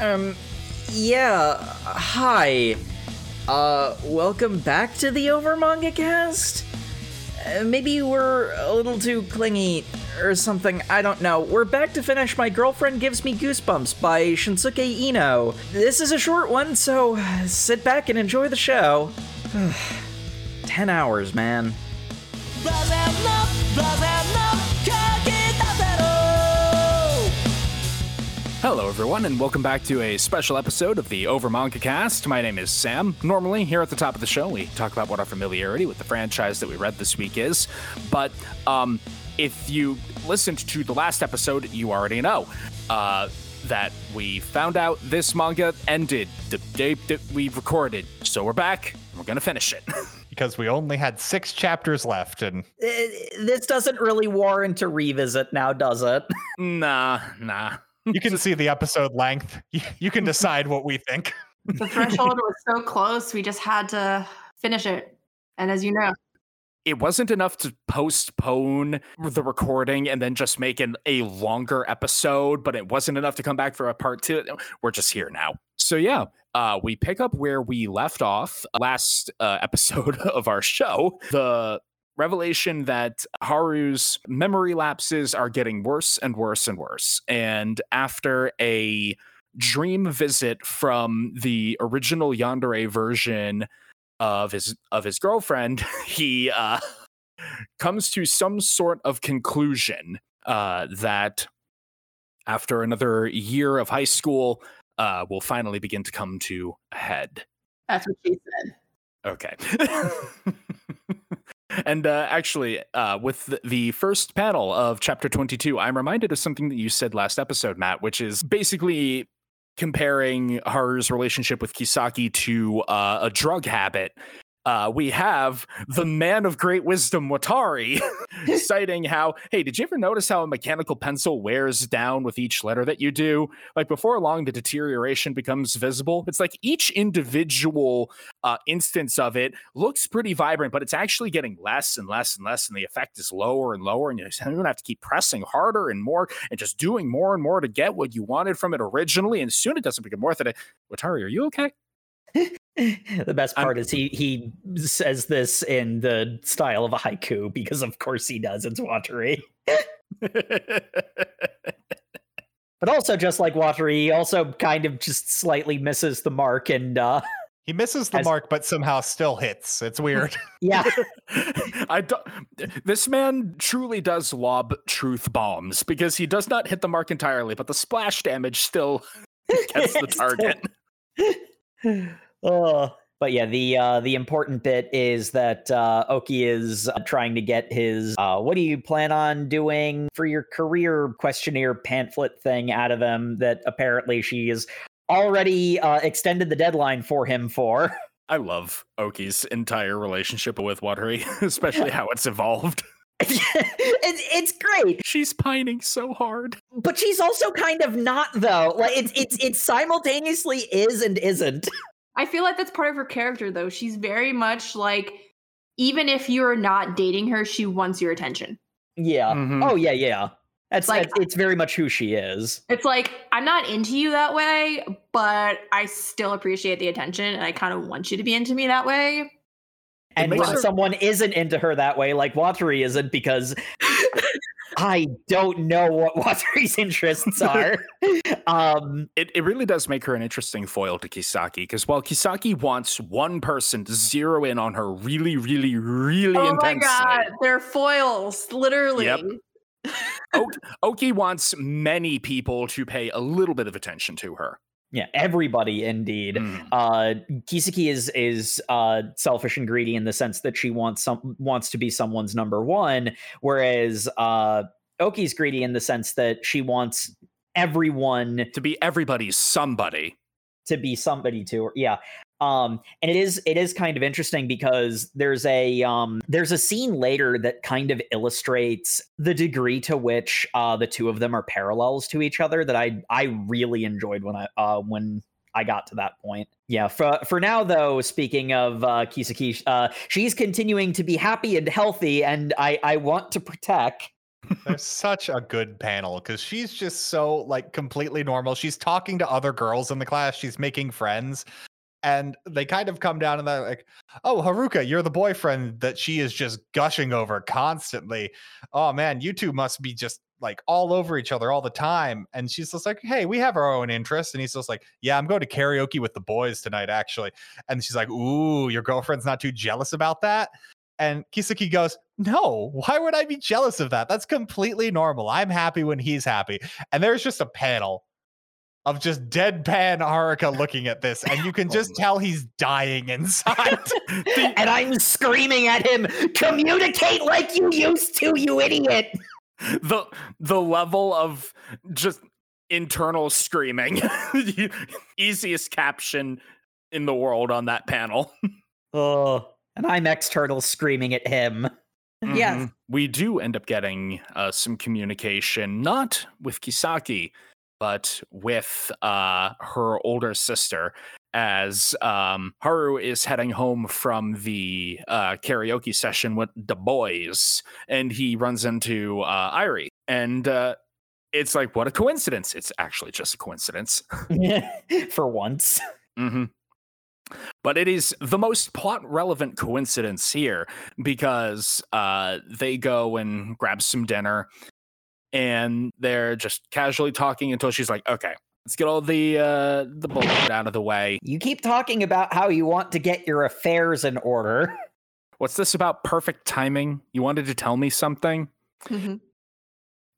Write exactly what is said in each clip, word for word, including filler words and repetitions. Um, yeah, hi. Uh, welcome back to the Overmanga cast? Uh, maybe we're a little too clingy or something, I don't know. We're back to finish My Girlfriend Gives Me Goosebumps by Shunsuke Iino. This is a short one, so sit back and enjoy the show. Ten hours, man. Hello everyone, and welcome back to a special episode of the Overmanga cast. My name is Sam. Normally, here at the top of the show, we talk about what our familiarity with the franchise that we read this week is, but um, if you listened to the last episode, you already know uh, that we found out this manga ended the day that we recorded, so we're back, and we're gonna finish it. Because we only had six chapters left, and this doesn't really warrant a revisit now, does it? Nah, nah. You can see the episode length. You can decide what we think. The threshold was so close, we just had to finish it. And as you know, it wasn't enough to postpone the recording and then just make an, a longer episode, but it wasn't enough to come back for a part two. We're just here now. So yeah, uh, we pick up where we left off last uh, episode of our show. The revelation that Haru's memory lapses are getting worse and worse and worse. And after a dream visit from the original Yandere version of his of his girlfriend, he uh, comes to some sort of conclusion uh, that after another year of high school, Uh, will finally begin to come to a head. That's what she said. Okay. And uh, actually, uh, with the, the first panel of chapter twenty-two, I'm reminded of something that you said last episode, Matt, which is basically comparing Haru's relationship with Kisaki to uh, a drug habit. Uh, we have the man of great wisdom, Watari, citing how, hey, did you ever notice how a mechanical pencil wears down with each letter that you do? Like, before long, the deterioration becomes visible. It's like each individual uh, instance of it looks pretty vibrant, but it's actually getting less and less and less, and the effect is lower and lower, and you're going to have to keep pressing harder and more and just doing more and more to get what you wanted from it originally, and soon it doesn't become worth it. Watari, are you okay? The best part I'm, is he he says this in the style of a haiku, because of course he does. It's Watari. But also, just like Watari, he also kind of just slightly misses the mark, and uh, he misses the has, mark, but somehow still hits. It's weird. Yeah, I don't, this man truly does lob truth bombs, because he does not hit the mark entirely, but the splash damage still gets the target. Oh, but yeah, the uh, the important bit is that uh, Oki is uh, trying to get his uh, what do you plan on doing for your career questionnaire pamphlet thing out of him, that apparently she has already uh, extended the deadline for him for. I love Oki's entire relationship with Watari, especially how it's evolved. It's great. She's pining so hard, but she's also kind of not, though. Like it's it's it simultaneously is and isn't. I feel like that's part of her character, though. She's very much like, even if you're not dating her, she wants your attention. Yeah. Mm-hmm. Oh, yeah, yeah. That's like, that's, it's very much who she is. It's like, I'm not into you that way, but I still appreciate the attention, and I kind of want you to be into me that way. And when her- someone isn't into her that way, like Watari isn't, because I don't know what Watari's interests are. um, it, it really does make her an interesting foil to Kisaki, because while Kisaki wants one person to zero in on her really, really, really oh intensely. Oh my god, they're foils, literally. Yep. o- Oki wants many people to pay a little bit of attention to her. Yeah, everybody, indeed. Mm. Uh, Kisaki is is uh, selfish and greedy in the sense that she wants some wants to be someone's number one, whereas uh, Oki's greedy in the sense that she wants everyone to be everybody's somebody, to be somebody to her. Yeah, um, and it is it is kind of interesting, because there's a um, there's a scene later that kind of illustrates the degree to which uh, the two of them are parallels to each other, that I I really enjoyed when I uh, when I got to that point. Yeah. For for now, though, speaking of uh, Kisaki, uh, she's continuing to be happy and healthy, and I I want to protect. There's such a good panel because she's just so like completely normal. She's talking to other girls in the class. She's making friends. And they kind of come down and they're like, oh, Haruka, you're the boyfriend that she is just gushing over constantly. Oh, man, you two must be just like all over each other all the time. And she's just like, hey, we have our own interests. And he's just like, yeah, I'm going to karaoke with the boys tonight, actually. And she's like, ooh, your girlfriend's not too jealous about that? And Kisaki goes, no, why would I be jealous of that? That's completely normal. I'm happy when he's happy. And there's just a panel of just deadpan Haruka looking at this, and you can just oh, tell he's dying inside. And I'm screaming at him, communicate like you used to, you idiot! The the level of just internal screaming. Easiest caption in the world on that panel. Oh, and I'm ex-turtle screaming at him. Mm-hmm. Yes. We do end up getting uh, some communication, not with Kisaki, but with uh, her older sister, as um, Haru is heading home from the uh, karaoke session with the boys, and he runs into uh, Irie. And uh, it's like, what a coincidence. It's actually just a coincidence. For once. Mm-hmm. But it is the most plot-relevant coincidence here, because uh, they go and grab some dinner, and they're just casually talking until she's like, okay, let's get all the uh, the bullshit out of the way. You keep talking about how you want to get your affairs in order. What's this about perfect timing? You wanted to tell me something? Mm-hmm.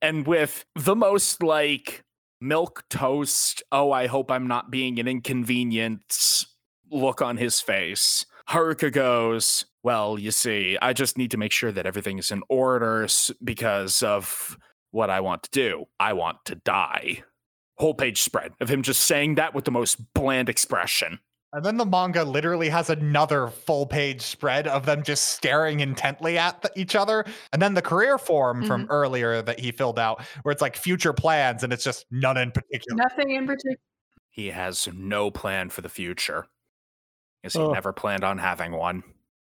And with the most, like, milquetoast, oh, I hope I'm not being an inconvenience look on his face, Haruka goes, well, you see, I just need to make sure that everything is in order because of what I want to do. I want to die. Whole page spread of him just saying that with the most bland expression. And then the manga literally has another full page spread of them just staring intently at the, each other. And then the career form mm-hmm. from earlier that he filled out, where it's like future plans, and it's just none in particular. Nothing in particular. He has no plan for the future. Because he oh. never planned on having one.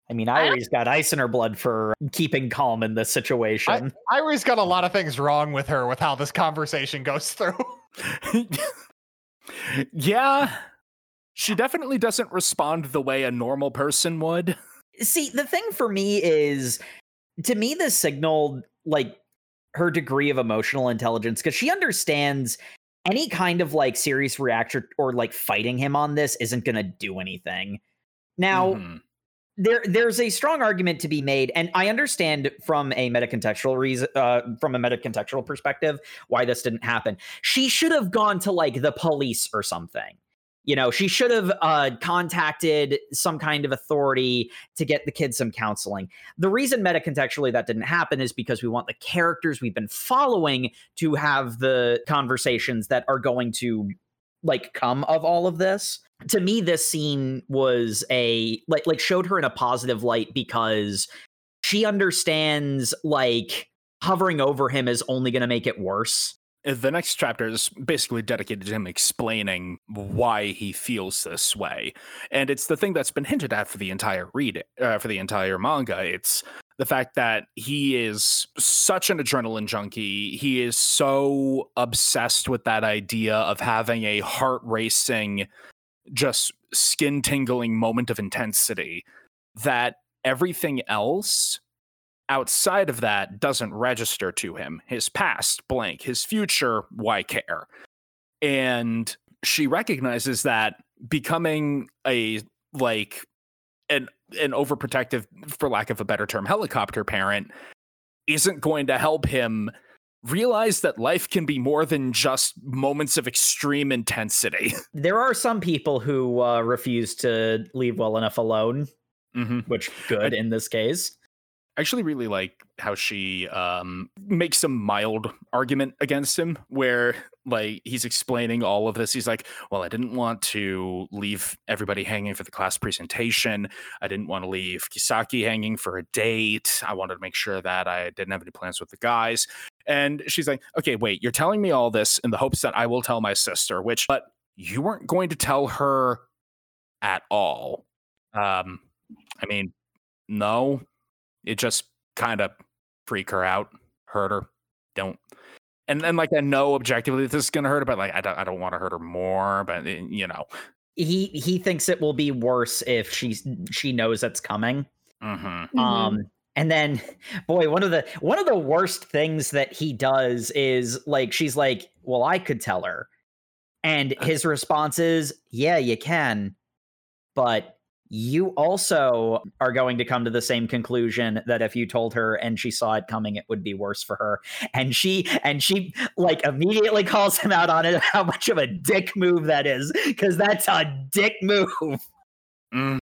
I mean, Irie's got ice in her blood for keeping calm in this situation. I, Irie's got a lot of things wrong with her with how this conversation goes through. Yeah. She definitely doesn't respond the way a normal person would. See, the thing for me is, to me, this signaled, like, her degree of emotional intelligence, because she understands any kind of, like, serious reaction or, like, fighting him on this isn't going to do anything. Now... Mm-hmm. There, there's a strong argument to be made, and I understand from a metacontextual reason, uh, from a metacontextual perspective, why this didn't happen. She should have gone to like the police or something. You know, she should have uh, contacted some kind of authority to get the kids some counseling. The reason metacontextually that didn't happen is because we want the characters we've been following to have the conversations that are going to like come of all of this. To me, this scene was a like like showed her in a positive light, because she understands like hovering over him is only going to make it worse. The next chapter is basically dedicated to him explaining why he feels this way, and it's the thing that's been hinted at for the entire read uh, for the entire manga. It's the fact that he is such an adrenaline junkie. He is so obsessed with that idea of having a heart racing, just skin tingling moment of intensity that everything else outside of that doesn't register to him. His past, blank. His future, why care? And she recognizes that becoming a like an an overprotective, for lack of a better term, helicopter parent isn't going to help him realize that life can be more than just moments of extreme intensity. There are some people who uh, refuse to leave well enough alone, mm-hmm. which good I, in this case. I actually really like how she um, makes a mild argument against him, where like he's explaining all of this. He's like, well, I didn't want to leave everybody hanging for the class presentation. I didn't want to leave Kisaki hanging for a date. I wanted to make sure that I didn't have any plans with the guys. And she's like, okay, wait, you're telling me all this in the hopes that I will tell my sister, which, but you weren't going to tell her at all. Um, I mean, no, it just kind of freaked her out, hurt her, don't. And then, like, I know objectively this is going to hurt her, but, like, I don't, I don't want to hurt her more. But, you know. He he thinks it will be worse if she, she knows it's coming. Mm-hmm. Um, mm-hmm. And then, boy, one of the one of the worst things that he does is, like, she's like, well, I could tell her. And his response is, yeah, you can. But you also are going to come to the same conclusion that if you told her and she saw it coming, it would be worse for her. And she and she like immediately calls him out on it, how much of a dick move that is, because that's a dick move. Mm.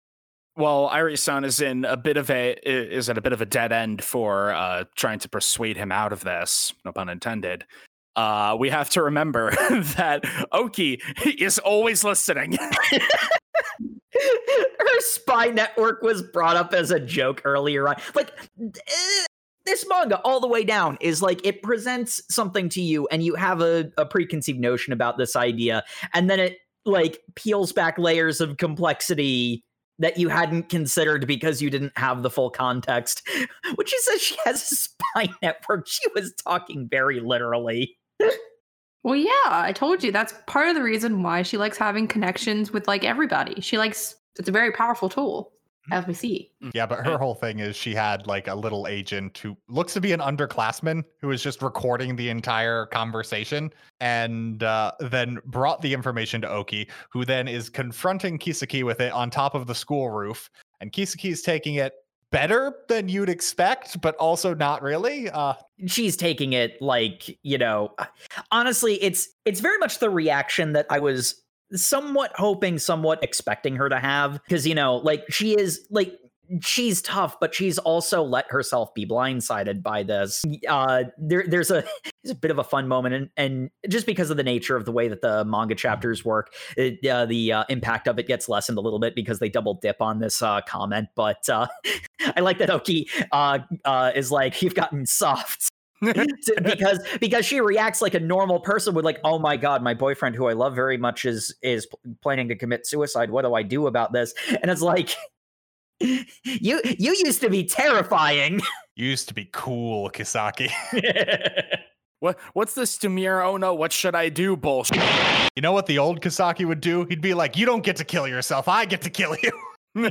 Well, Irie-san is in a bit of a is at a bit of a dead end for uh, trying to persuade him out of this. No pun intended. Uh, we have to remember that Oki is always listening. Her spy network was brought up as a joke earlier on. Like, this manga all the way down is like, it presents something to you and you have a, a preconceived notion about this idea. And then it like peels back layers of complexity that you hadn't considered because you didn't have the full context. When she says she has a spy network, she was talking very literally. Well, yeah, I told you that's part of the reason why she likes having connections with like everybody. She likes it's a very powerful tool, as we see. Yeah, but her whole thing is she had like a little agent who looks to be an underclassman who was just recording the entire conversation and uh, then brought the information to Oki, who then is confronting Kisaki with it on top of the school roof. And Kisaki's taking it better than you'd expect, but also not really. Uh, She's taking it like, you know, honestly, it's it's very much the reaction that I was somewhat hoping, somewhat expecting her to have. Because, you know, like she is like she's tough, but she's also let herself be blindsided by this. Uh, there, there's a, there's a bit of a fun moment. And, and just because of the nature of the way that the manga chapters work, it, uh, the uh, impact of it gets lessened a little bit because they double dip on this uh, comment. But uh, I like that Oki uh, uh, is like, you've gotten soft. because because she reacts like a normal person would, like, oh my god, my boyfriend who I love very much is is planning to commit suicide. What do I do about this? And it's like, you you used to be terrifying. You used to be cool, Kisaki. What what's this Tamir? Oh no, what should I do? Bullshit. You know what the old Kisaki would do? He'd be like, you don't get to kill yourself. I get to kill you.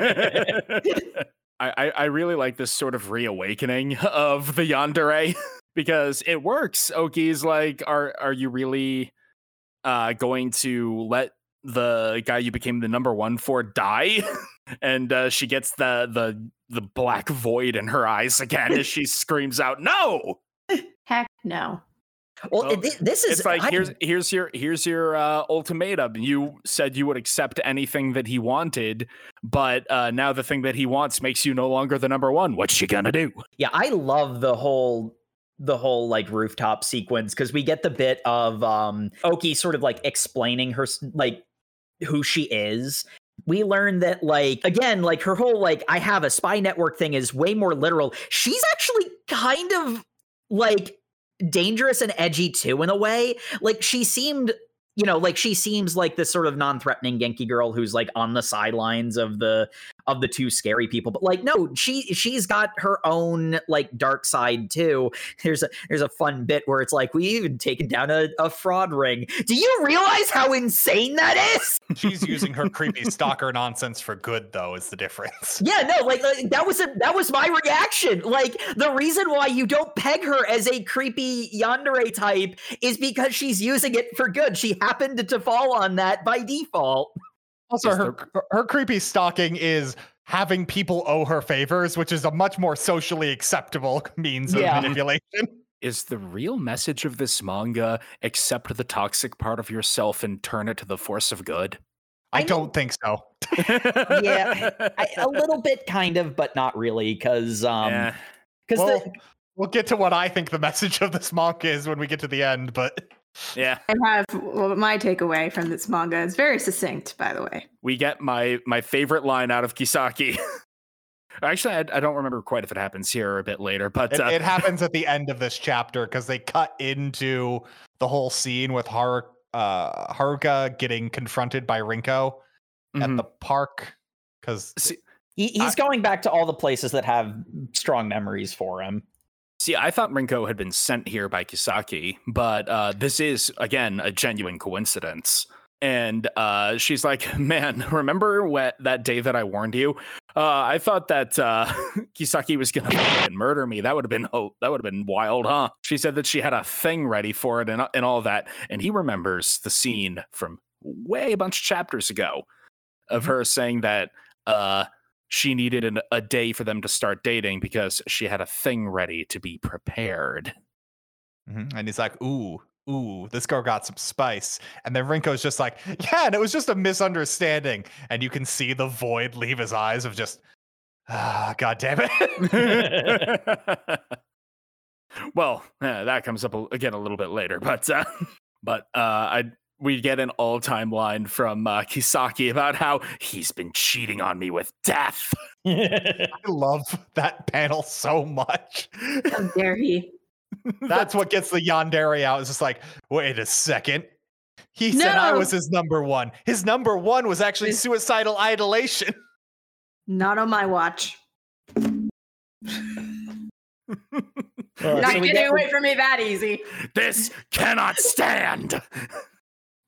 I, I really like this sort of reawakening of the Yandere because it works. Oki's like, are are you really uh, going to let the guy you became the number one for die? And uh, she gets the, the the black void in her eyes again as she screams out, no! Heck no. Well, so it, this is... It's like, I... here's, here's your, here's your uh, ultimatum. You said you would accept anything that he wanted, but uh, now the thing that he wants makes you no longer the number one. What's she gonna do? Yeah, I love the whole... the whole like rooftop sequence, because we get the bit of um Oki sort of like explaining her like who she is. We learn that like again like her whole like I have a spy network thing is way more literal. She's actually kind of like dangerous and edgy too in a way. Like she seemed, you know, like she seems like this sort of non-threatening Genki girl who's like on the sidelines of the of the two scary people. But like, no, she she's got her own like dark side too. There's a there's a fun bit where it's like, we even taken down a, a fraud ring. Do you realize how insane that is? She's using her creepy stalker nonsense for good, though, is the difference. Yeah, no, like, like that was a, that was my reaction. Like the reason why you don't peg her as a creepy yandere type is because she's using it for good. She happened to fall on that by default. Also, her her creepy stalking is having people owe her favors, which is a much more socially acceptable means of yeah. manipulation. Is the real message of this manga, accept the toxic part of yourself and turn it to the force of good? I, I don't mean, think so. Yeah, I, a little bit, kind of, but not really, because um, yeah. cause well, the... we'll get to what I think the message of this manga is when we get to the end, but... Yeah, I have well, my takeaway from this manga is very succinct, by the way. We get my my favorite line out of Kisaki. Actually, I, I don't remember quite if it happens here or a bit later, but it, uh, it happens at the end of this chapter because they cut into the whole scene with Haru, uh, Haruka getting confronted by Rinko mm-hmm. at the park because he, he's I, going back to all the places that have strong memories for him. See, I thought Rinko had been sent here by Kisaki, but uh, this is, again, a genuine coincidence. And uh, she's like, man, remember what, that day that I warned you? Uh, I thought that uh, Kisaki was going to murder me. That would have been oh, that would have been wild, huh? She said that she had a thing ready for it and, and all that. And he remembers the scene from way a bunch of chapters ago of her saying that uh, she needed an, a day for them to start dating because she had a thing ready to be prepared. Mm-hmm. And he's like, ooh. Ooh, this girl got some spice. And then Rinko's just like, yeah, and it was just a misunderstanding. And you can see the void leave his eyes of just, ah, God damn it. Well, yeah, that comes up again a little bit later. But uh, but uh, I we get an all-time line from uh, Kisaki about how he's been cheating on me with death. I love that panel so much. How dare he? That's what gets the Yandere out. It's just like, wait a second. He no. said I was his number one. His number one was actually suicidal idolation. Not on my watch. Right, Not so getting get... away from me that easy. This cannot stand.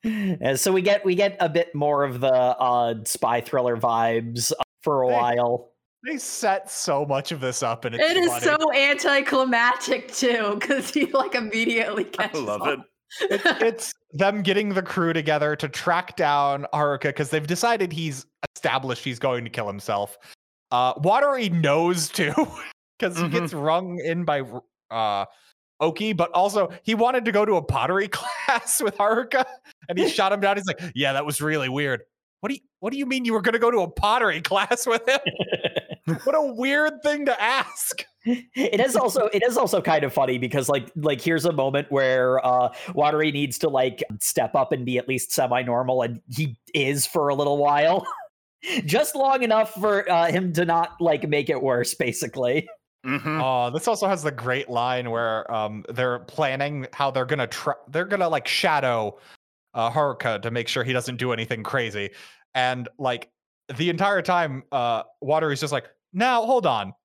And so we get we get a bit more of the uh, spy thriller vibes for a hey. while. They set so much of this up, and it's it is funny. So anticlimactic too, because he like immediately catches. I love on. it. It's, it's them getting the crew together to track down Haruka because they've decided he's established he's going to kill himself. Uh, Watari knows too, because mm-hmm. he gets rung in by uh, Oki, but also he wanted to go to a pottery class with Haruka, and he shot him down. He's like, "Yeah, that was really weird. What do you What do you mean you were going to go to a pottery class with him?" What a weird thing to ask. It is also it is also kind of funny because like like here's a moment where uh, Watari needs to like step up and be at least semi-normal, and he is for a little while, just long enough for uh, him to not like make it worse, basically. Mm-hmm. Oh, this also has the great line where um, they're planning how they're gonna try they're gonna like shadow uh, Haruka to make sure he doesn't do anything crazy, and like the entire time uh, Watari's just like. Now, hold on.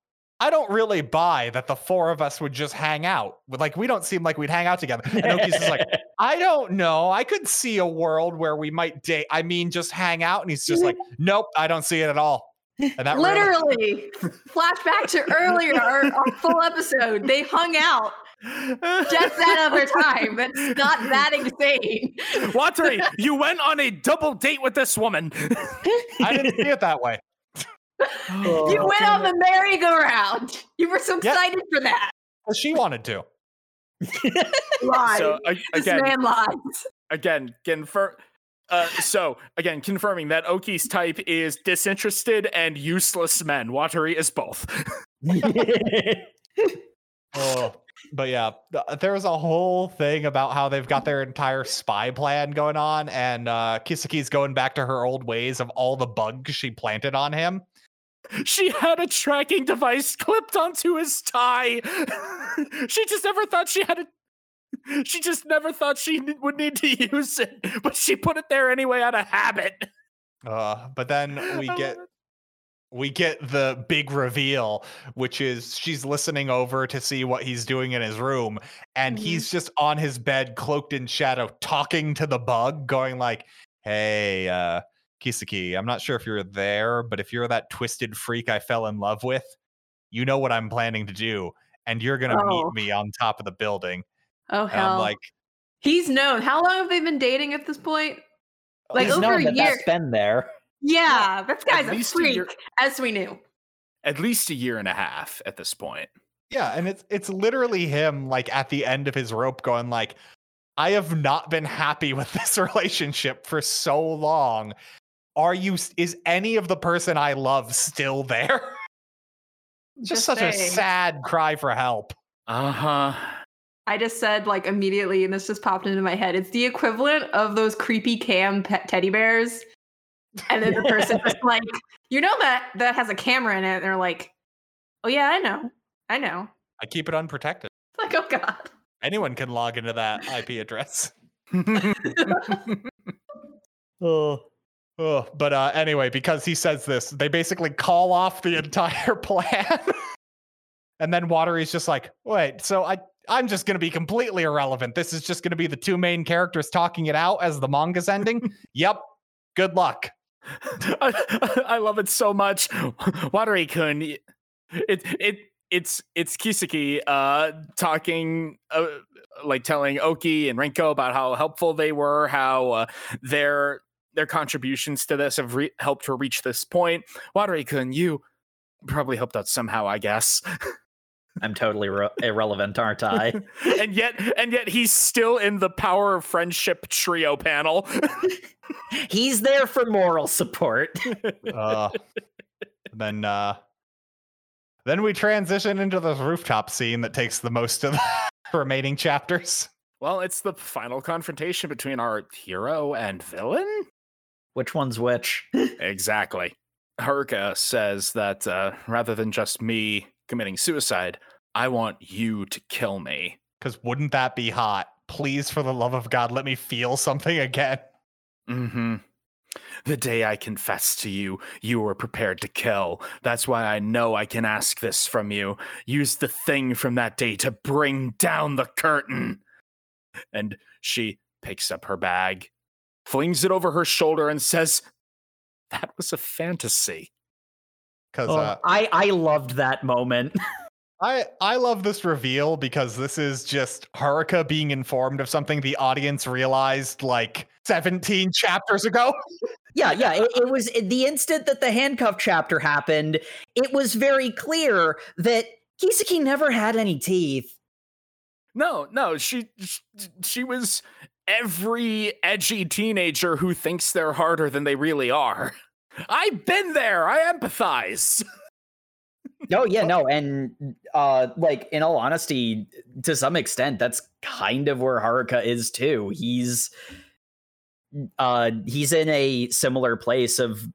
I don't really buy that the four of us would just hang out. Like, we don't seem like we'd hang out together. And Oki's just like, I don't know. I could see a world where we might date. I mean, just hang out. And he's just like, nope, I don't see it at all. And that literally, really- flashback to earlier, our, our full episode, they hung out. Just that other time. It's not that insane. Watari, you went on a double date with this woman. I didn't see it that way. Oh, you went on the merry-go-round. You were so excited yep. for that. Well, she wanted to. Lies. So, again, this man lies. Again, confirm. Uh, so again, confirming that Oki's type is disinterested and useless men. Watari is both. Oh, but yeah, there was a whole thing about how they've got their entire spy plan going on, and uh, Kisaki's going back to her old ways of all the bugs she planted on him. She had a tracking device clipped onto his tie. She just never thought she had a. She just never thought she would need to use it, but she put it there anyway out of habit. Uh, but then we get we get the big reveal, which is she's listening over to see what he's doing in his room, and mm-hmm. he's just on his bed, cloaked in shadow, talking to the bug, going like, "Hey, uh, Kisaki, I'm not sure if you're there, but if you're that twisted freak I fell in love with, you know what I'm planning to do, and you're going to oh. meet me on top of the building." Oh, hell. And I'm like, he's known. How long have they been dating at this point? Like over a that year. That's been there. Yeah, yeah. This guy's a freak, a year, as we knew. At least a year and a half at this point. Yeah, and it's it's literally him like at the end of his rope going like, I have not been happy with this relationship for so long. Are you, is any of the person I love still there? Just, just such saying. a sad cry for help. Uh-huh. I just said like immediately, and this just popped into my head. It's the equivalent of those creepy cam pet teddy bears. And then the person was like, you know that that has a camera in it. And they're like, oh yeah, I know. I know. I keep it unprotected. It's like, oh God. Anyone can log into that I P address. oh. Oh, but uh, anyway, because he says this, they basically call off the entire plan. And then Watari's just like, wait, so I, I'm just going to be completely irrelevant. This is just going to be the two main characters talking it out as the manga's ending. Yep. Good luck. I, I love it so much. Watari-kun, it, it, it's, it's Kisaki uh, talking, uh, like telling Oki and Rinko about how helpful they were, how uh, their, their contributions to this have re- helped her reach this point. Watari-kun, you probably helped out somehow, I guess. I'm totally re- irrelevant, aren't I? and yet, and yet, he's still in the Power of Friendship trio panel. He's there for moral support. uh, then, uh, then we transition into the rooftop scene that takes the most of the remaining chapters. Well, it's the final confrontation between our hero and villain. Which one's which? Exactly. Haruka says that uh, rather than just me committing suicide, I want you to kill me. Because wouldn't that be hot? Please, for the love of God, let me feel something again. Mm-hmm. The day I confessed to you, you were prepared to kill. That's why I know I can ask this from you. Use the thing from that day to bring down the curtain. And she picks up her bag, flings it over her shoulder, and says, that was a fantasy. Because oh, uh, I, I loved that moment. I, I love this reveal because this is just Haruka being informed of something the audience realized like seventeen chapters ago. Yeah, yeah. It, it was the instant that the handcuff chapter happened. It was very clear that Kisaki never had any teeth. No, no. She she was every edgy teenager who thinks they're harder than they really are. I've been there. I empathize. Oh, yeah, no. And uh, like, in all honesty, to some extent, that's kind of where Haruka is, too. He's uh, he's in a similar place of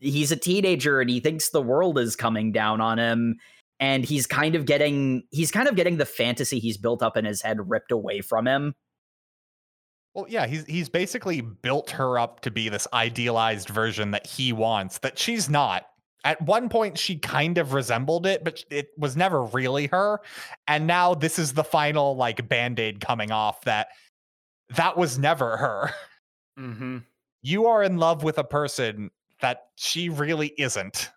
he's a teenager and he thinks the world is coming down on him. And he's kind of getting he's kind of getting the fantasy he's built up in his head ripped away from him. Well, yeah, he's he's basically built her up to be this idealized version that he wants, that she's not. At one point, she kind of resembled it, but it was never really her. And now this is the final, like, Band-Aid coming off that that was never her. Mm-hmm. You are in love with a person that she really isn't.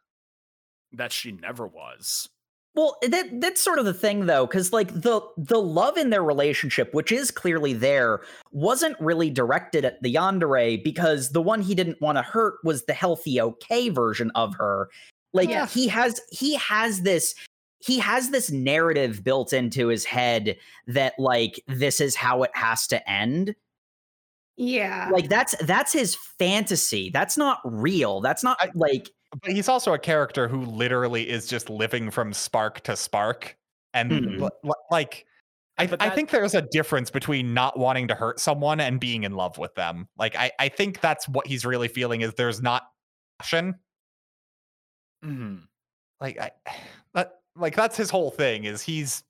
That she never was. Well, that that's sort of the thing, though, because like the the love in their relationship, which is clearly there, wasn't really directed at the Yandere because the one he didn't want to hurt was the healthy, okay version of her. Like yeah. he has he has this he has this narrative built into his head that like this is how it has to end. Yeah, like that's that's his fantasy. That's not real. That's not I- like. But he's also a character who literally is just living from spark to spark. And mm-hmm. l- l- like, I, th- that... I think there's a difference between not wanting to hurt someone and being in love with them. Like, I, I think that's what he's really feeling is there's not passion. Mm-hmm. Like, I, that, like that's his whole thing is he's,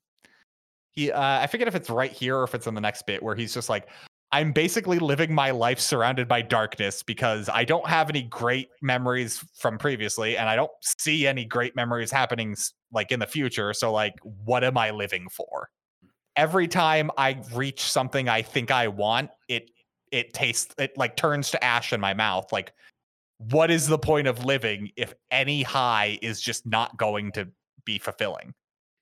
he, uh, I forget if it's right here or if it's in the next bit where he's just like, I'm basically living my life surrounded by darkness because I don't have any great memories from previously and I don't see any great memories happening like in the future. So like, what am I living for? Every time I reach something I think I want, it, it tastes, it like turns to ash in my mouth. Like, what is the point of living if any high is just not going to be fulfilling?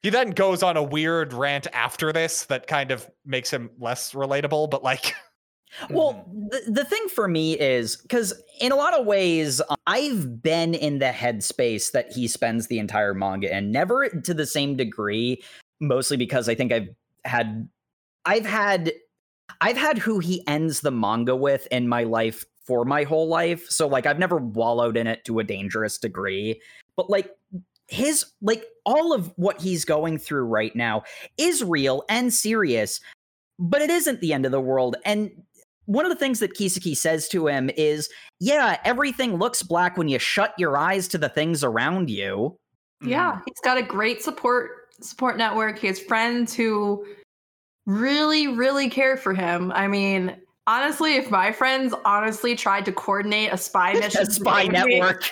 He then goes on a weird rant after this that kind of makes him less relatable, but like... Well, the, the thing for me is, because in a lot of ways, um, I've been in the headspace that he spends the entire manga in, never to the same degree, mostly because I think I've had... I've had... I've had who he ends the manga with in my life for my whole life, so like I've never wallowed in it to a dangerous degree, but like... His, like, all of what he's going through right now is real and serious, but it isn't the end of the world. And one of the things that Kisaki says to him is, yeah, everything looks black when you shut your eyes to the things around you. Yeah, he's got a great support support network. He has friends who really, really care for him. I mean, Honestly, if my friends honestly tried to coordinate a spy mission, a spy network,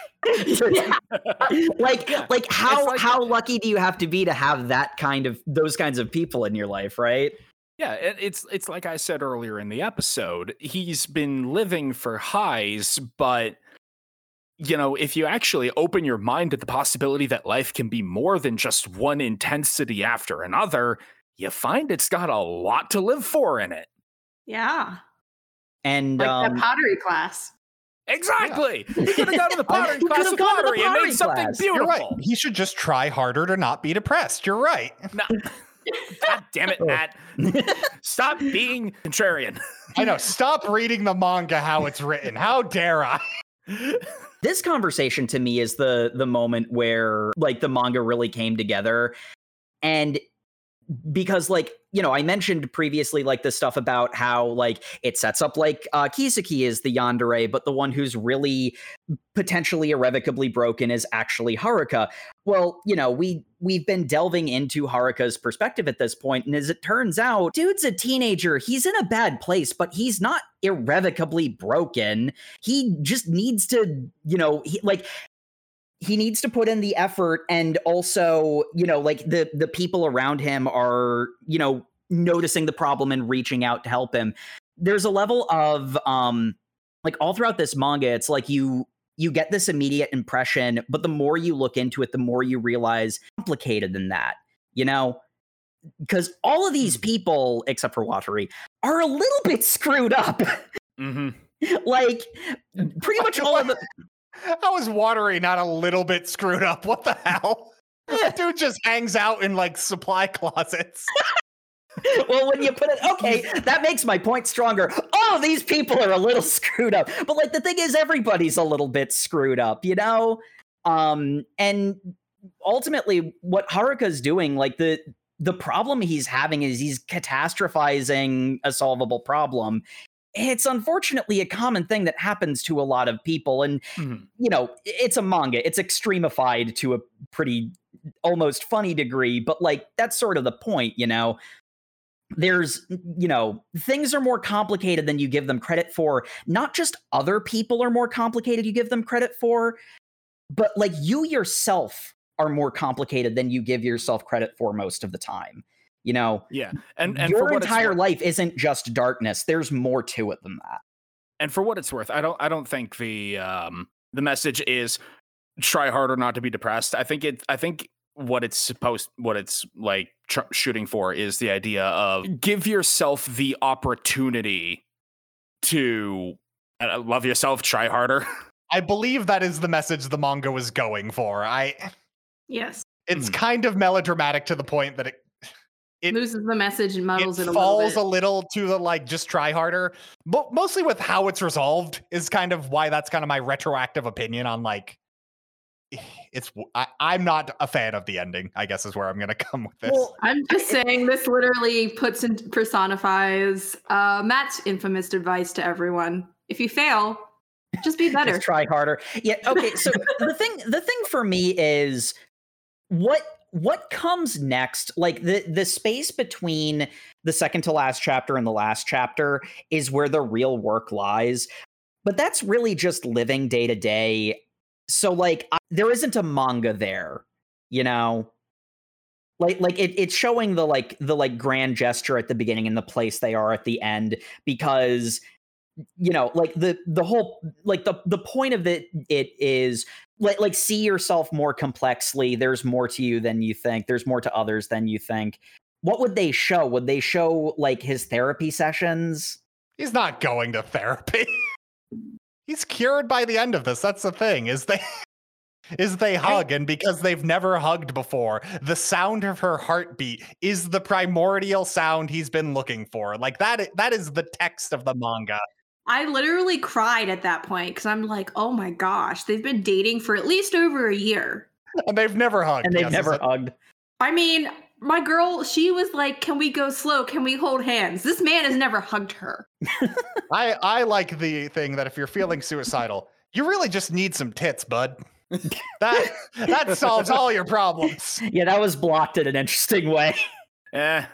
like like how like, how lucky do you have to be to have that kind of those kinds of people in your life, right? Yeah, it's it's like I said earlier in the episode. He's been living for highs, but you know, if you actually open your mind to the possibility that life can be more than just one intensity after another, you find it's got a lot to live for in it. Yeah. And like um, that pottery class. Exactly. Yeah. He could have gone to the pottery class of pottery, pottery and made something class. Beautiful. You're right. He should just try harder to not be depressed. You're right. No. God damn it, Matt. Stop being contrarian. I know. Stop reading the manga how it's written. How dare I? This conversation to me is the the moment where like the manga really came together. And because like, you know, I mentioned previously, like the stuff about how like it sets up like uh, Kisaki is the Yandere, but the one who's really potentially irrevocably broken is actually Haruka. Well, you know, we we've been delving into Haruka's perspective at this point, and as it turns out, dude's a teenager. He's in a bad place, but he's not irrevocably broken. He just needs to, you know, he, like. He needs to put in the effort, and also, you know, like the the people around him are, you know, noticing the problem and reaching out to help him. There's a level of um like all throughout this manga, it's like you you get this immediate impression, but the more you look into it, the more you realize complicated than that, you know? Because all of these people, except for Watari, are a little bit screwed up. Mm-hmm. Like pretty much all of the How is Watari not a little bit screwed up? What the hell? That dude just hangs out in, like, supply closets. Well, when you put it, okay, that makes my point stronger. Oh, these people are a little screwed up. But, like, the thing is, everybody's a little bit screwed up, you know? Um, and ultimately, what Haruka's doing, like, the... the problem he's having is he's catastrophizing a solvable problem. It's unfortunately a common thing that happens to a lot of people. And, mm-hmm. you know, it's a manga. It's extremified to a pretty almost funny degree. But like, that's sort of the point, you know, there's, you know, things are more complicated than you give them credit for. Not just other people are more complicated you give them credit for, but like you yourself are more complicated than you give yourself credit for most of the time. You know, yeah, and, and your for what entire it's worth, life isn't just darkness. There's more to it than that. And for what it's worth, I don't, I don't think the um, the message is try harder not to be depressed. I think it, I think what it's supposed, what it's like tr- shooting for is the idea of give yourself the opportunity to uh, love yourself, try harder. I believe that is the message the manga was going for. I yes, it's mm. kind of melodramatic to the point that it. It loses the message and muddles it, it a little bit. Falls a little to the, like, just try harder. But mostly with how it's resolved is kind of why that's kind of my retroactive opinion on, like, it's I, I'm not a fan of the ending, I guess is where I'm going to come with this. Well, I'm just saying this literally puts and personifies uh, Matt's infamous advice to everyone. If you fail, just be better. Just try harder. Yeah, okay, so the thing the thing for me is what... What comes next, like the, the space between the second to last chapter and the last chapter is where the real work lies. But that's really just living day to day. So like I, there isn't a manga there, you know, like like it, it's showing the like the like grand gesture at the beginning and the place they are at the end, because, you know, like the the whole like the the point of it it is like like see yourself more complexly. There's more to you than you think. There's more to others than you think. What would they show? Would they show like his therapy sessions? He's not going to therapy. He's cured by the end of this. That's the thing, is they is they hug, and because they've never hugged before, the sound of her heartbeat is the primordial sound he's been looking for. Like that that is the text of the manga. I literally cried at that point because I'm like, oh my gosh, they've been dating for at least over a year. And they've never hugged. And they've yes, never hugged. I mean, my girl, she was like, can we go slow? Can we hold hands? This man has never hugged her. I, I like the thing that if you're feeling suicidal, you really just need some tits, bud. That that solves all your problems. Yeah, that was blocked in an interesting way. Eh,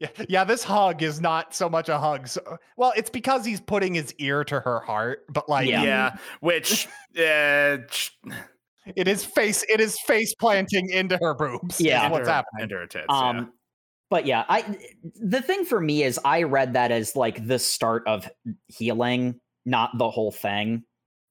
Yeah, yeah, this hug is not so much a hug. So, well, it's because he's putting his ear to her heart, but like, yeah, yeah which uh, it is face, it is face planting into her boobs. Yeah, is what's her, happening into her tits? Um, yeah. But yeah, I the thing for me is I read that as like the start of healing, not the whole thing,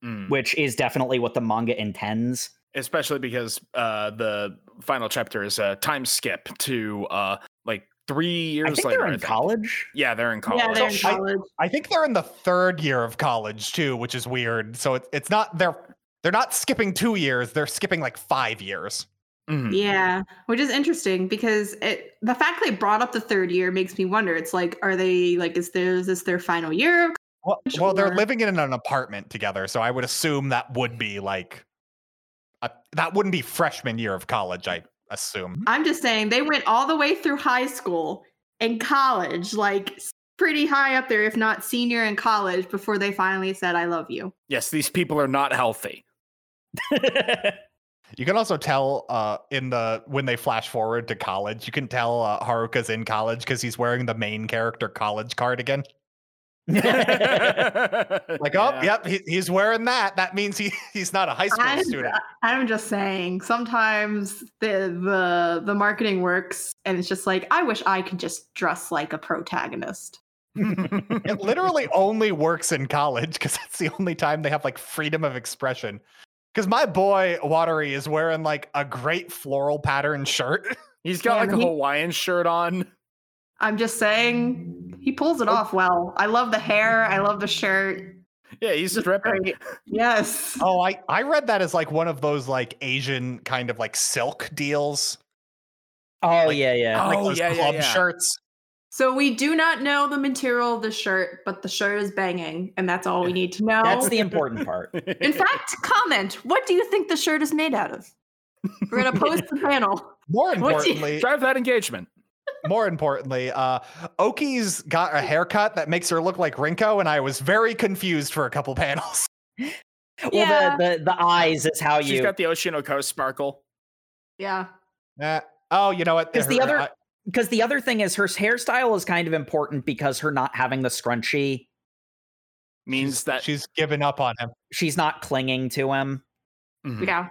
mm. which is definitely what the manga intends. Especially because uh, the final chapter is a time skip to uh, like. Three years I think later, they're in I think. college. Yeah, they're in college. Yeah, they're in college. I, I think they're in the third year of college too, which is weird. So it, it's not they're they're not skipping two years. They're skipping like five years. Mm. Yeah, which is interesting because it, the fact they brought up the third year makes me wonder. It's like, are they like, is there, is this their final year? Well, well, they're living in an apartment together, so I would assume that would be like a, that wouldn't be freshman year of college. I. assume. I'm just saying they went all the way through high school and college, like pretty high up there, if not senior in college, before they finally said, I love you. Yes, these people are not healthy. You can also tell uh, in the when they flash forward to college, you can tell uh, Haruka's in college because he's wearing the main character college cardigan. like, oh, yeah. yep, he, he's wearing that. That means he, he's not a high school I'm, student. I'm just saying, sometimes the, the the marketing works, and it's just like, I wish I could just dress like a protagonist. It literally only works in college because that's the only time they have like freedom of expression. Because my boy Watari is wearing like a great floral pattern shirt. He's got yeah, like a he- Hawaiian shirt on. I'm just saying, he pulls it off well. I love the hair. I love the shirt. Yeah, he's stripping. Yes. Oh, I, I read that as like one of those like Asian kind of like silk deals. Oh, like, yeah, yeah. Like oh, those yeah, club yeah, yeah. shirts. So we do not know the material of the shirt, but the shirt is banging, and that's all we need to know. That's the important part. In fact, comment. What do you think the shirt is made out of? We're going to post the panel. More importantly, you- drive that engagement. More importantly, uh, Oki's got a haircut that makes her look like Rinko, and I was very confused for a couple panels. Well, yeah. the, the the eyes is how She's you... She's got the Oshinoko sparkle. Yeah. Uh, oh, you know what? Because the other because the other thing is her hairstyle is kind of important because her not having the scrunchie... Means she's, that... She's given up on him. She's not clinging to him. Mm-hmm. Yeah.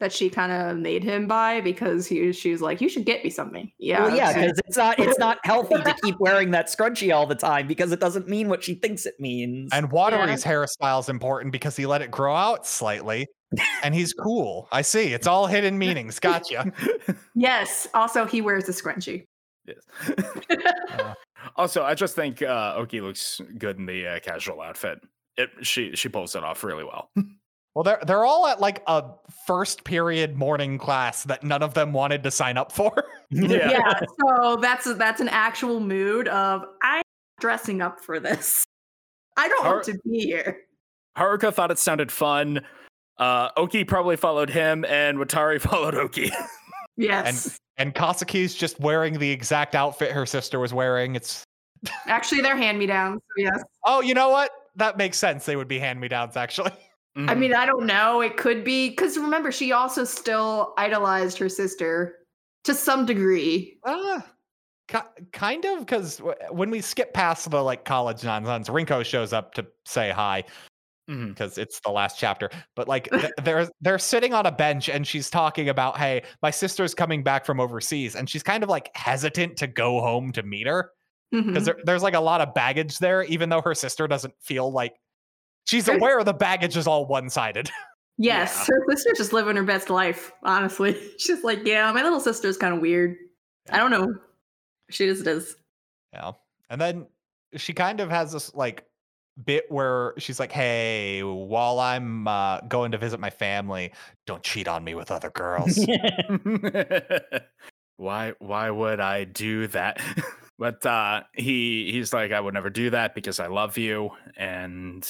That she kind of made him buy because he, she was like, you should get me something. Yeah, well, yeah, because it's not it's not healthy to keep wearing that scrunchie all the time because it doesn't mean what she thinks it means. And Watari's yeah. hairstyle is important because he let it grow out slightly, and he's cool. I see. It's all hidden meanings. Gotcha. Yes. Also, he wears a scrunchie. Yes. uh, also, I just think uh, Oki looks good in the uh, casual outfit. It she she pulls it off really well. Well, they're, they're all at like a first period morning class that none of them wanted to sign up for. Yeah. yeah, so that's that's an actual mood of I'm dressing up for this. I don't Har- want to be here. Haruka thought it sounded fun. Uh, Oki probably followed him and Watari followed Oki. Yes. And, and Kasaki's just wearing the exact outfit her sister was wearing. It's actually they're hand-me-downs. So yes. Oh, you know what? That makes sense. They would be hand-me-downs, actually. Mm-hmm. I mean, I don't know. It could be because remember, she also still idolized her sister to some degree. Uh, ca- kind of because w- when we skip past the like college nonsense, Rinko shows up to say hi because mm-hmm. it's the last chapter. But like th- they're they're sitting on a bench and she's talking about, hey, my sister's coming back from overseas. And she's kind of like hesitant to go home to meet her because mm-hmm. there, there's like a lot of baggage there, even though her sister doesn't feel like. She's aware the baggage is all one-sided. Yes, yeah. Her sister's just living her best life, honestly. She's like, yeah, my little sister's kind of weird. Yeah. I don't know. She just is. Yeah. And then she kind of has this, like, bit where she's like, hey, while I'm uh, going to visit my family, don't cheat on me with other girls. why, why would I do that? But uh, he he's like, I would never do that because I love you, and...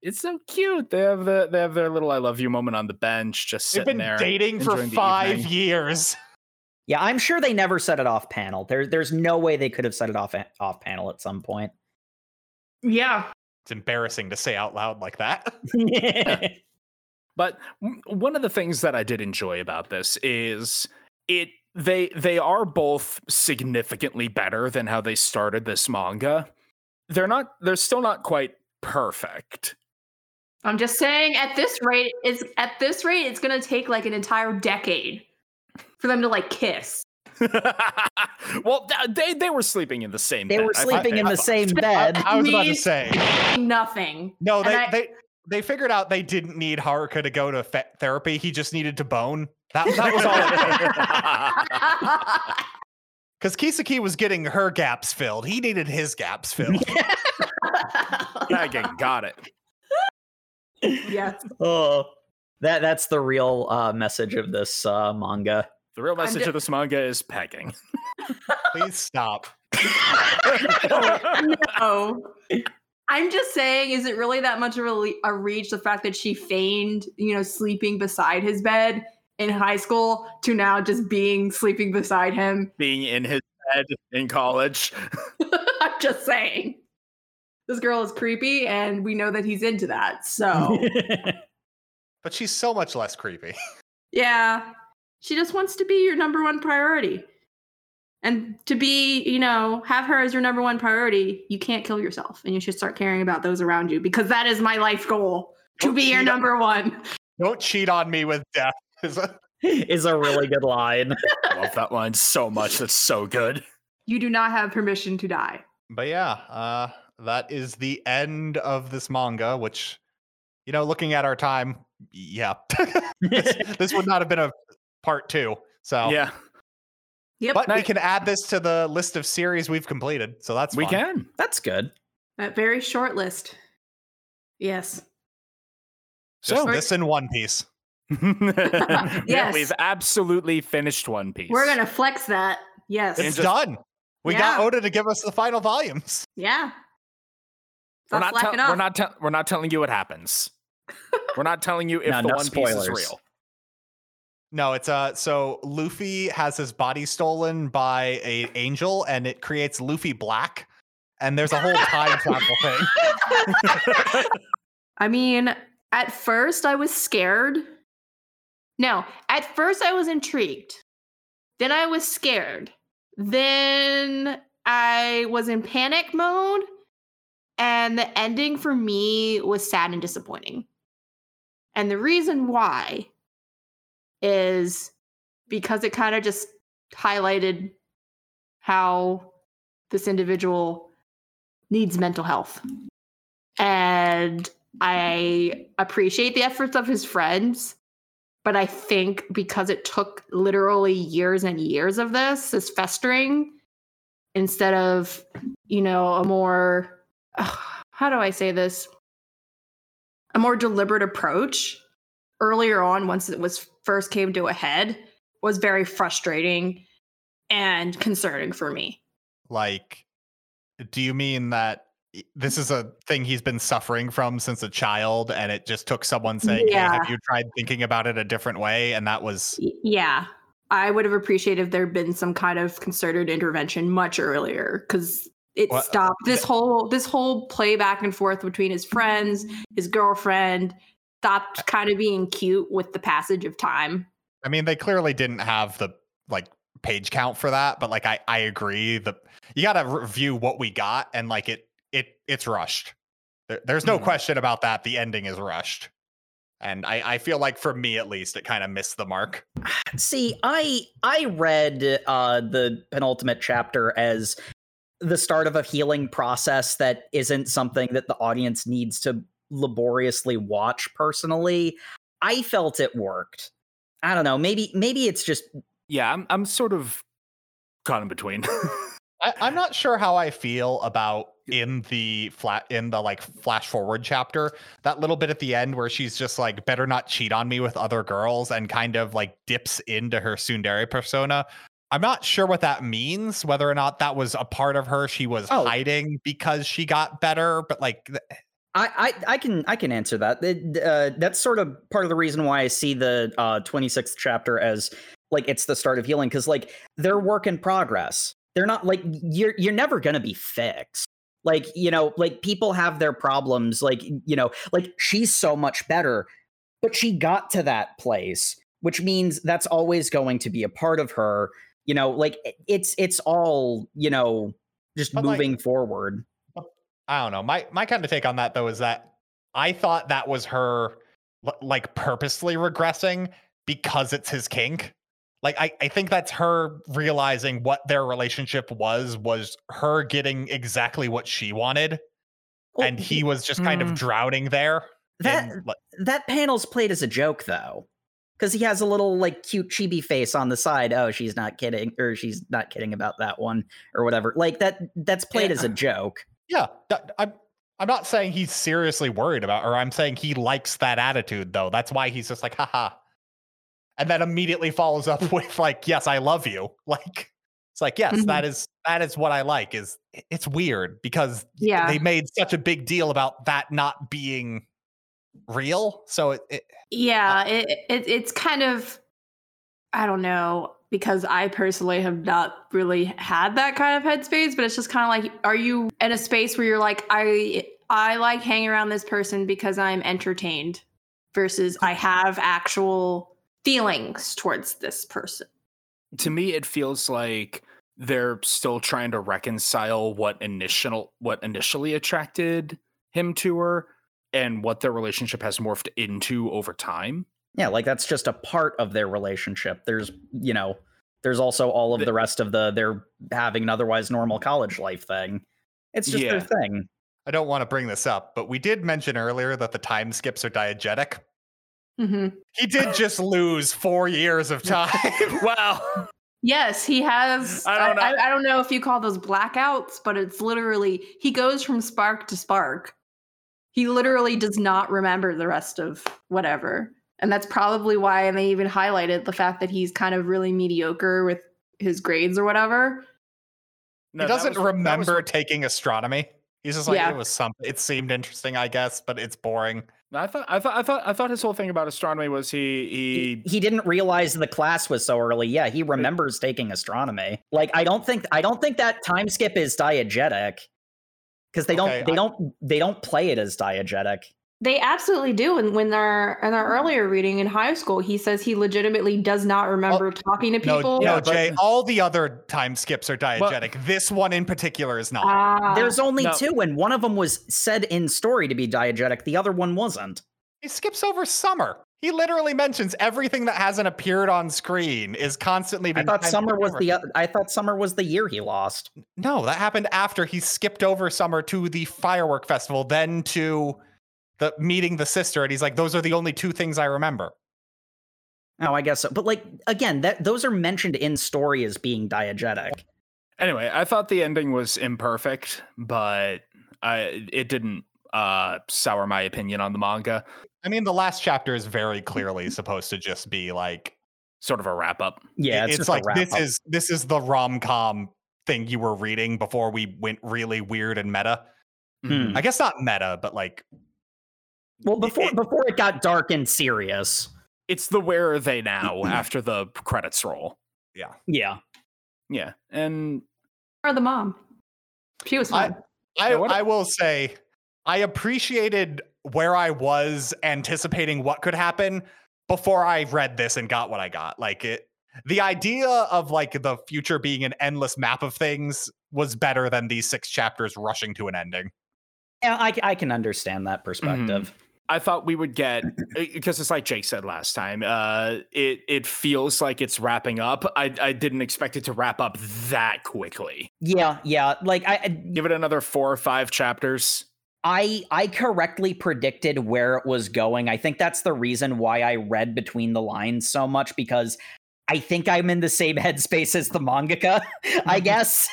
It's so cute. They have the they have their little "I love you" moment on the bench, just sitting there. They've been dating for five years. Yeah, I'm sure they never set it off panel. There, there's no way they could have set it off off panel at some point. Yeah, it's embarrassing to say out loud like that. Yeah. But one of the things that I did enjoy about this is it they they are both significantly better than how they started this manga. They're not. They're still not quite perfect. I'm just saying, at this rate, it's at this rate, it's gonna take like an entire decade for them to like kiss. Well, they they were sleeping in the same. They bed. were sleeping I, in I, the I, same I, bed. I, I was about to say nothing. No, they, I, they they figured out they didn't need Haruka to go to fe- therapy. He just needed to bone. That that was all. Because Kisaki was getting her gaps filled, he needed his gaps filled. Again, got it. Yes. Oh, that that's the real uh, message of this uh, manga. The real message just... of this manga is pegging. Please stop. No, I'm just saying, is it really that much of a, a reach? The fact that she feigned, you know, sleeping beside his bed in high school to now just being sleeping beside him, being in his bed in college. I'm just saying. This girl is creepy, and we know that he's into that, so... But she's so much less creepy. Yeah. She just wants to be your number one priority. And to be, you know, have her as your number one priority, you can't kill yourself, and you should start caring about those around you, because that is my life goal, to don't be your number on, one. Don't cheat on me with death is a, is a really good line. I love that line so much. That's so good. You do not have permission to die. But yeah, uh... that is the end of this manga, which, you know, looking at our time, yeah, this, this would not have been a part two. So yeah, yep. But we can add this to the list of series we've completed. So that's we fun. can. That's good. That very short list. Yes. So Just this in One Piece. Yes, yeah, we've absolutely finished One Piece. We're gonna flex that. Yes, it's Just- done. We yeah. got Oda to give us the final volumes. Yeah. We're not, te- we're, not te- we're not telling you what happens. We're not telling you if no, the no One spoilers. Piece is real. No, it's uh. So Luffy has his body stolen by an angel, and it creates Luffy Black. And there's a whole time travel thing. I mean, at first I was scared. No, at first I was intrigued. Then I was scared. Then I was in panic mode. And the ending for me was sad and disappointing. And the reason why is because it kind of just highlighted how this individual needs mental health. And I appreciate the efforts of his friends, but I think because it took literally years and years of this, this festering, instead of, you know, a more... how do I say this? A more deliberate approach earlier on, once it was first came to a head, was very frustrating and concerning for me. Like, do you mean that this is a thing he's been suffering from since a child, and it just took someone saying, yeah. Hey, have you tried thinking about it a different way? And that was... Yeah. I would have appreciated if there had been some kind of concerted intervention much earlier, because... It what? stopped this whole this whole play back and forth between his friends, his girlfriend, stopped kind of being cute with the passage of time. I mean, they clearly didn't have the like page count for that, but like I, I agree that you got to review what we got, and like it it it's rushed. There, there's no mm. question about that. The ending is rushed, and I, I feel like for me at least, it kind of missed the mark. See, I I read uh, the penultimate chapter as the start of a healing process that isn't something that the audience needs to laboriously watch personally. I felt it worked. I don't know. Maybe, maybe it's just, yeah, I'm, I'm sort of caught in between. I, I'm not sure how I feel about in the flat, in the like flash forward chapter, that little bit at the end where she's just like, better not cheat on me with other girls, and kind of like dips into her tsundere persona. I'm not sure what that means, whether or not that was a part of her she was oh. hiding because she got better, but like... Th- I, I, I can I can answer that. It, uh, that's sort of part of the reason why I see the uh, twenty-sixth chapter as, like, it's the start of healing, because, like, they're work in progress. They're not, like, you're you're never going to be fixed. Like, you know, like, people have their problems, like, you know, like, she's so much better, but she got to that place which means that's always going to be a part of her. You know, like it's it's all, you know, just but moving like, forward. I don't know. My my kind of take on that, though, is that I thought that was her like purposely regressing because it's his kink. Like, I, I think that's her realizing what their relationship was, was her getting exactly what she wanted. Well, and he was just kind mm. of drowning there. That in, like, that panel's played as a joke, though, because he has a little like cute chibi face on the side. Oh, she's not kidding, or she's not kidding about that one or whatever. Like that that's played yeah. as a joke. Yeah, that, I'm, I'm not saying he's seriously worried about her. I'm saying he likes that attitude, though. That's why he's just like, haha. And then immediately follows up with like, yes, I love you. Like, it's like, yes, mm-hmm. that is, that is what I like is it's weird because yeah. they made such a big deal about that not being real. So it, it yeah, uh, it, it it's kind of, I don't know, because I personally have not really had that kind of headspace, but it's just kind of like, are you in a space where you're like, I, I like hanging around this person because I'm entertained versus I have actual feelings towards this person. To me, it feels like they're still trying to reconcile what initial what initially attracted him to her and what their relationship has morphed into over time. Yeah, like that's just a part of their relationship. There's, you know, there's also all of the, the rest of the they're having an otherwise normal college life thing. It's just yeah. their thing. I don't want to bring this up, but we did mention earlier that the time skips are diegetic. Mm-hmm. He did just lose four years of time. Wow. Yes, he has. I don't know. I, I don't know if you call those blackouts, but it's literally he goes from spark to spark. He literally does not remember the rest of whatever. And that's probably why, and they even highlighted the fact that he's kind of really mediocre with his grades or whatever. No, he doesn't was, remember was... taking astronomy. He's just like, yeah. it was something. It seemed interesting, I guess, but it's boring. I thought, I thought, I thought, I thought his whole thing about astronomy was he, he he he didn't realize the class was so early. Yeah, he remembers taking astronomy. Like, I don't think, I don't think that time skip is diegetic because they okay, don't, they I... don't, they don't play it as diegetic. They absolutely do. And when they're in their earlier reading in high school, he says he legitimately does not remember oh, talking to people. No, no but, Jay, all the other time skips are diegetic. Well, this one in particular is not. Uh, There's only no. two, and one of them was said in story to be diegetic. The other one wasn't. He skips over summer. He literally mentions everything that hasn't appeared on screen is constantly being. I thought summer was the. Uh, I thought summer was the year he lost. No, that happened after he skipped over summer to the firework festival, then to. The meeting the sister, and he's like, those are the only two things I remember. Oh, I guess so. But like, again, that those are mentioned in story as being diegetic. Anyway, I thought the ending was imperfect, but I, it didn't uh, sour my opinion on the manga. I mean, the last chapter is very clearly supposed to just be like sort of a wrap up. Yeah, it's, it's like this up. is this is the rom-com thing you were reading before we went really weird and meta. Hmm. I guess not meta, but like. Well, before it, before it got dark and serious. It's the where are they now after the credits roll. Yeah. Yeah. Yeah. And or the mom. She was fine. I, I, I will say I appreciated where I was anticipating what could happen before I read this and got what I got. Like it the idea of like the future being an endless map of things was better than these six chapters rushing to an ending. Yeah, I, I can understand that perspective. Mm-hmm. I thought we would get, because it's like Jake said last time, uh, it it feels like it's wrapping up. I, I didn't expect it to wrap up that quickly. Yeah, yeah. Like I, I give it another four or five chapters. I I correctly predicted where it was going. I think that's the reason why I read between the lines so much, because I think I'm in the same headspace as the mangaka, I guess.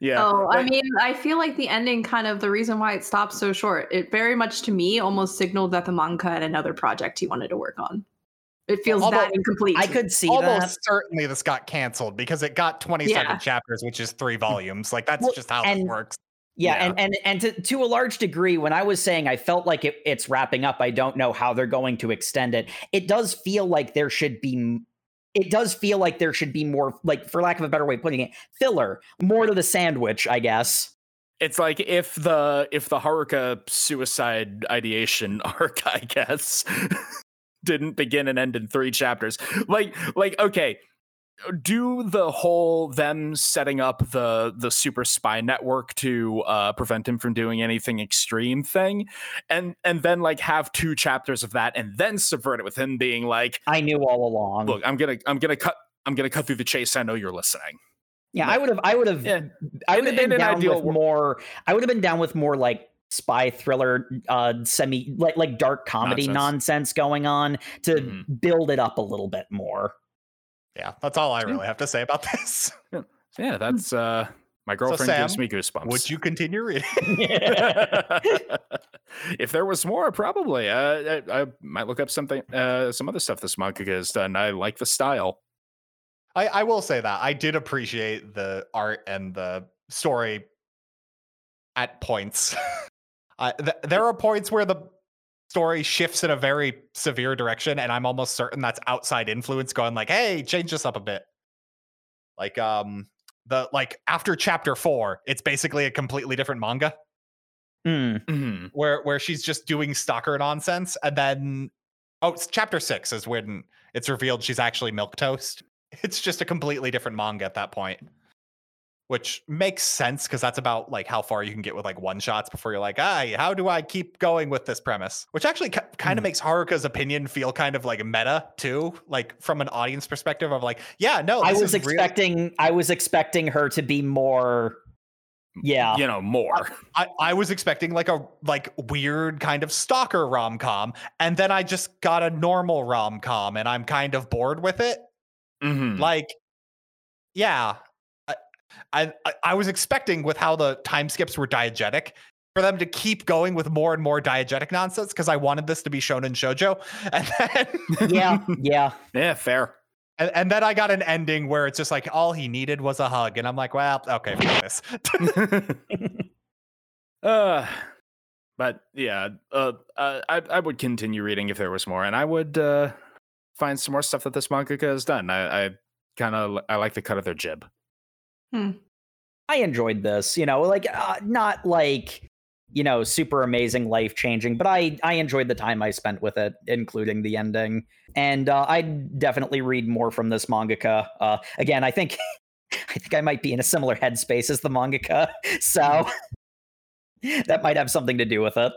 Yeah. Oh, I mean, I feel like the ending kind of the reason why it stopped so short. It very much to me almost signaled that the manga had another project he wanted to work on. It feels almost, that incomplete. I could see almost that. Almost certainly this got canceled because it got twenty-seven yeah. chapters, which is three volumes. Like that's well, just how and, it works. Yeah, yeah. And, and, and to, to a large degree, when I was saying I felt like it, it's wrapping up, I don't know how they're going to extend it. It does feel like there should be... It does feel like there should be more, like, for lack of a better way of putting it, filler, more to the sandwich, I guess. It's like if the if the Haruka suicide ideation arc, I guess. didn't begin and end in three chapters. Like, like, okay, do the whole them setting up the the super spy network to uh, prevent him from doing anything extreme thing, and and then like have two chapters of that, and then subvert it with him being like, "I knew all along. Look, I'm gonna I'm gonna cut I'm gonna cut through the chase. I know you're listening." Yeah, like, I would have I would have yeah. I would have been in down with world. more. I would have been down with more like spy thriller, uh, semi like like dark comedy nonsense, nonsense going on to mm-hmm. build it up a little bit more. Yeah, that's all I really have to say about this. Yeah, that's uh, My Girlfriend so Sam, Gives Me Goosebumps. Would you continue reading? If there was more, probably. Uh, I, I might look up something, uh, some other stuff this manga has done. I like the style. I, I will say that. I did appreciate the art and the story at points. uh, th- there are points where the story shifts in a very severe direction, and I'm almost certain that's outside influence going like, hey, change this up a bit. Like um the like after chapter four, it's basically a completely different manga. Mm-hmm. Where where she's just doing stalker nonsense, and then oh it's chapter six is when it's revealed she's actually milquetoast. It's just a completely different manga at that point. Which makes sense, because that's about like how far you can get with like one shots before you're like, ah, how do I keep going with this premise? Which actually ca- kind of mm. makes Haruka's opinion feel kind of like meta too, like from an audience perspective of like, yeah, no, this I was is expecting, really- I was expecting her to be more, yeah, you know, more. I, I, I was expecting like a like weird kind of stalker rom com, and then I just got a normal rom com, and I'm kind of bored with it. Mm-hmm. Like, yeah. I I was expecting with how the time skips were diegetic for them to keep going with more and more diegetic nonsense, because I wanted this to be shonen shoujo. And then yeah, yeah. Yeah, fair. And, and then I got an ending where it's just like all he needed was a hug. And I'm like, well, okay, for this. uh, but yeah, uh, uh, I, I would continue reading if there was more. And I would uh, find some more stuff that this mangaka has done. I, I kind of I like the cut of their jib. Hmm. I enjoyed this, you know, like uh, not like, you know, super amazing, life changing, but I, I enjoyed the time I spent with it, including the ending. And uh, I'd definitely read more from this mangaka. Uh, again, I think I think I might be in a similar headspace as the mangaka, so that might have something to do with it.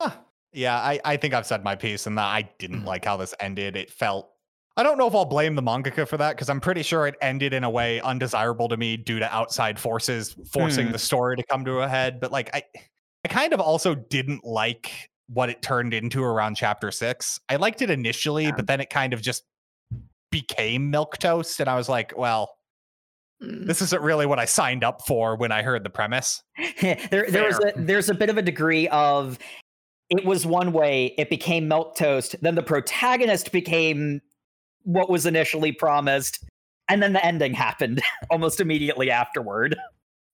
Huh. Yeah, I, I think I've said my piece, and that I didn't like how this ended. It felt. I don't know if I'll blame the mangaka for that, because I'm pretty sure it ended in a way undesirable to me due to outside forces forcing mm. the story to come to a head. But like I, I kind of also didn't like what it turned into around chapter six. I liked it initially, yeah. but then it kind of just became milquetoast. And I was like, well, mm. this isn't really what I signed up for when I heard the premise. there, there's a, there's a bit of a degree of it was one way, it became milquetoast, then the protagonist became what was initially promised, and then the ending happened almost immediately afterward.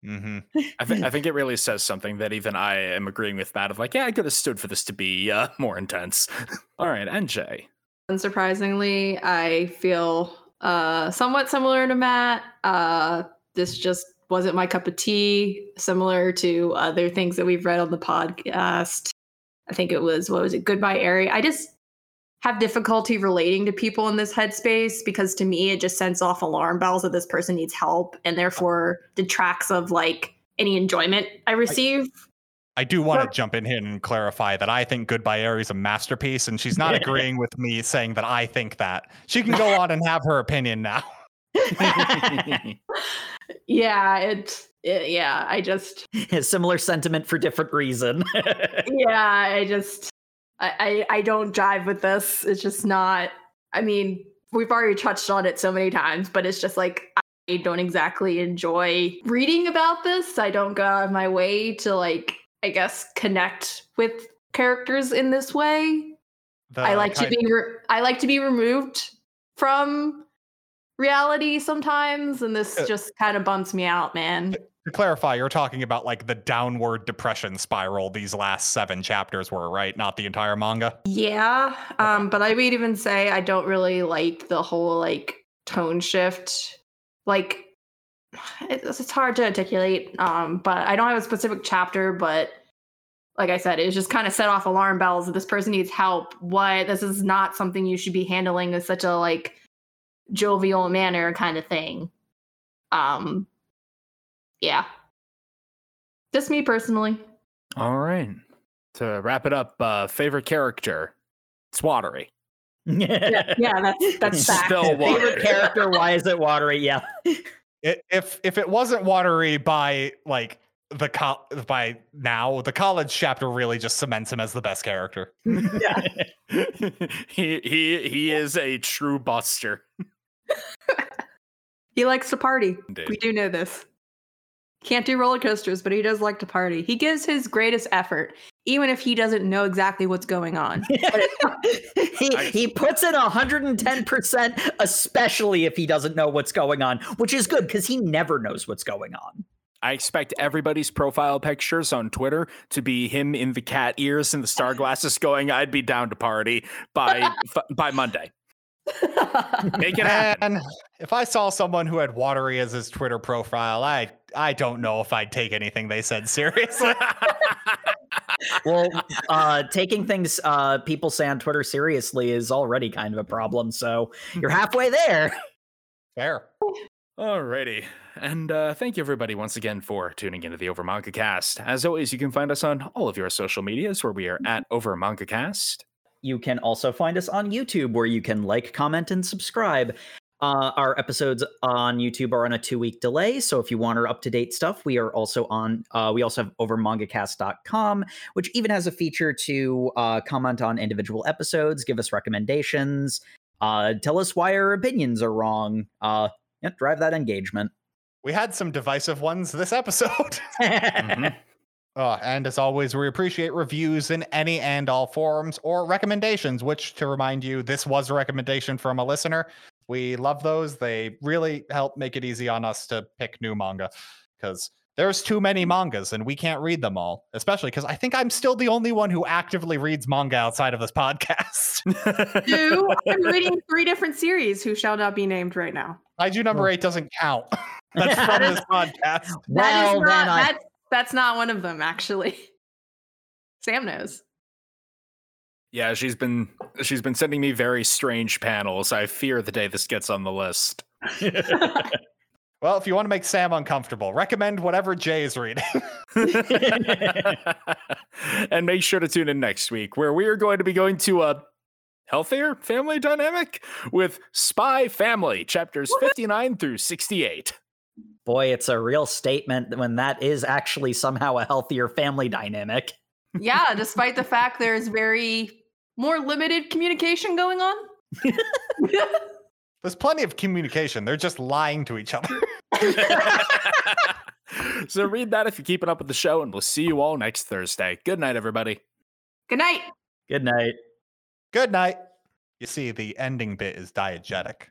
Mm-hmm. I, th- I think it really says something that even I am agreeing with Matt of like, yeah, I could have stood for this to be uh, more intense. All right, N J. Unsurprisingly, I feel uh, somewhat similar to Matt. Uh, this just wasn't my cup of tea, similar to other things that we've read on the podcast. I think it was, what was it? Goodbye, Irie. I just, have difficulty relating to people in this headspace, because to me it just sends off alarm bells that this person needs help, and therefore detracts of like any enjoyment I receive. I, I do want to jump in here and clarify that I think Goodbye Irie is a masterpiece, and she's not agreeing with me saying that I think that. She can go on and have her opinion now. yeah, it's it, yeah. I just a similar sentiment for different reason. yeah, I just. I, I don't jive with this. It's just not, I mean, we've already touched on it so many times, but it's just like, I don't exactly enjoy reading about this. I don't go out of my way to like, I guess, connect with characters in this way. The I like to be, re- I like to be removed from reality sometimes. And this uh, just kind of bumps me out, man. To clarify, you're talking about like the downward depression spiral these last seven chapters were, right? Not the entire manga? Yeah, um, but I would even say I don't really like the whole like tone shift. Like, it's, it's hard to articulate, um, but I don't have a specific chapter, but like I said, it just kind of set off alarm bells. This person needs help. What? This is not something you should be handling in such a like jovial manner kind of thing. Um, yeah. Just me personally. All right. To wrap it up, uh, favorite character, it's Watari. yeah, yeah, that's that's fact. Still Watari. Favorite character. Why is it Watari? Yeah. It, if if it wasn't Watari by like the co- by now, the college chapter really just cements him as the best character. Yeah. he he he is a true buster. He likes to party. Indeed. We do know this. Can't do roller coasters, but he does like to party. He gives his greatest effort, even if he doesn't know exactly what's going on. he, I, he puts in one hundred ten percent, especially if he doesn't know what's going on, which is good because he never knows what's going on. I expect everybody's profile pictures on Twitter to be him in the cat ears and the star glasses going, I'd be down to party by f- by Monday. Make it happen. If I saw someone who had Watari as his Twitter profile, I I don't know if I'd take anything they said seriously. Well, uh, taking things uh, people say on Twitter seriously is already kind of a problem, so you're halfway there. Fair. Alrighty. And uh, thank you everybody once again for tuning into the Overmanga Cast. As always, you can find us on all of your social medias where we are at Overmanga Cast. You can also find us on YouTube where you can like, comment, and subscribe. Uh, our episodes on YouTube are on a two-week delay, so if you want our up-to-date stuff, we are also on. Uh, we also have overmangacast dot com, which even has a feature to uh, comment on individual episodes, give us recommendations, uh, tell us why our opinions are wrong, uh, yeah, drive that engagement. We had some divisive ones this episode. mm-hmm. Oh, and as always, we appreciate reviews in any and all forums or recommendations, which, to remind you, this was a recommendation from a listener. We love those. They really help make it easy on us to pick new manga because there's too many mangas and we can't read them all, especially because I think I'm still the only one who actively reads manga outside of this podcast. Two, I'm reading three different series who shall not be named right now. Kaiju number eight doesn't count. That's from this podcast. Well, that not, then I... that's, that's not one of them, actually. Sam knows. Yeah, she's been she's been sending me very strange panels. I fear the day this gets on the list. Well, if you want to make Sam uncomfortable, recommend whatever Jay is reading. And make sure to tune in next week, where we are going to be going to a healthier family dynamic with Spy Family, chapters what? fifty-nine through sixty-eight. Boy, it's a real statement when that is actually somehow a healthier family dynamic. Yeah, despite the fact there's very... more limited communication going on? There's plenty of communication. They're just lying to each other. So read that if you're keeping up with the show, and we'll see you all next Thursday. Good night, everybody. Good night. Good night. Good night. You see, the ending bit is diegetic.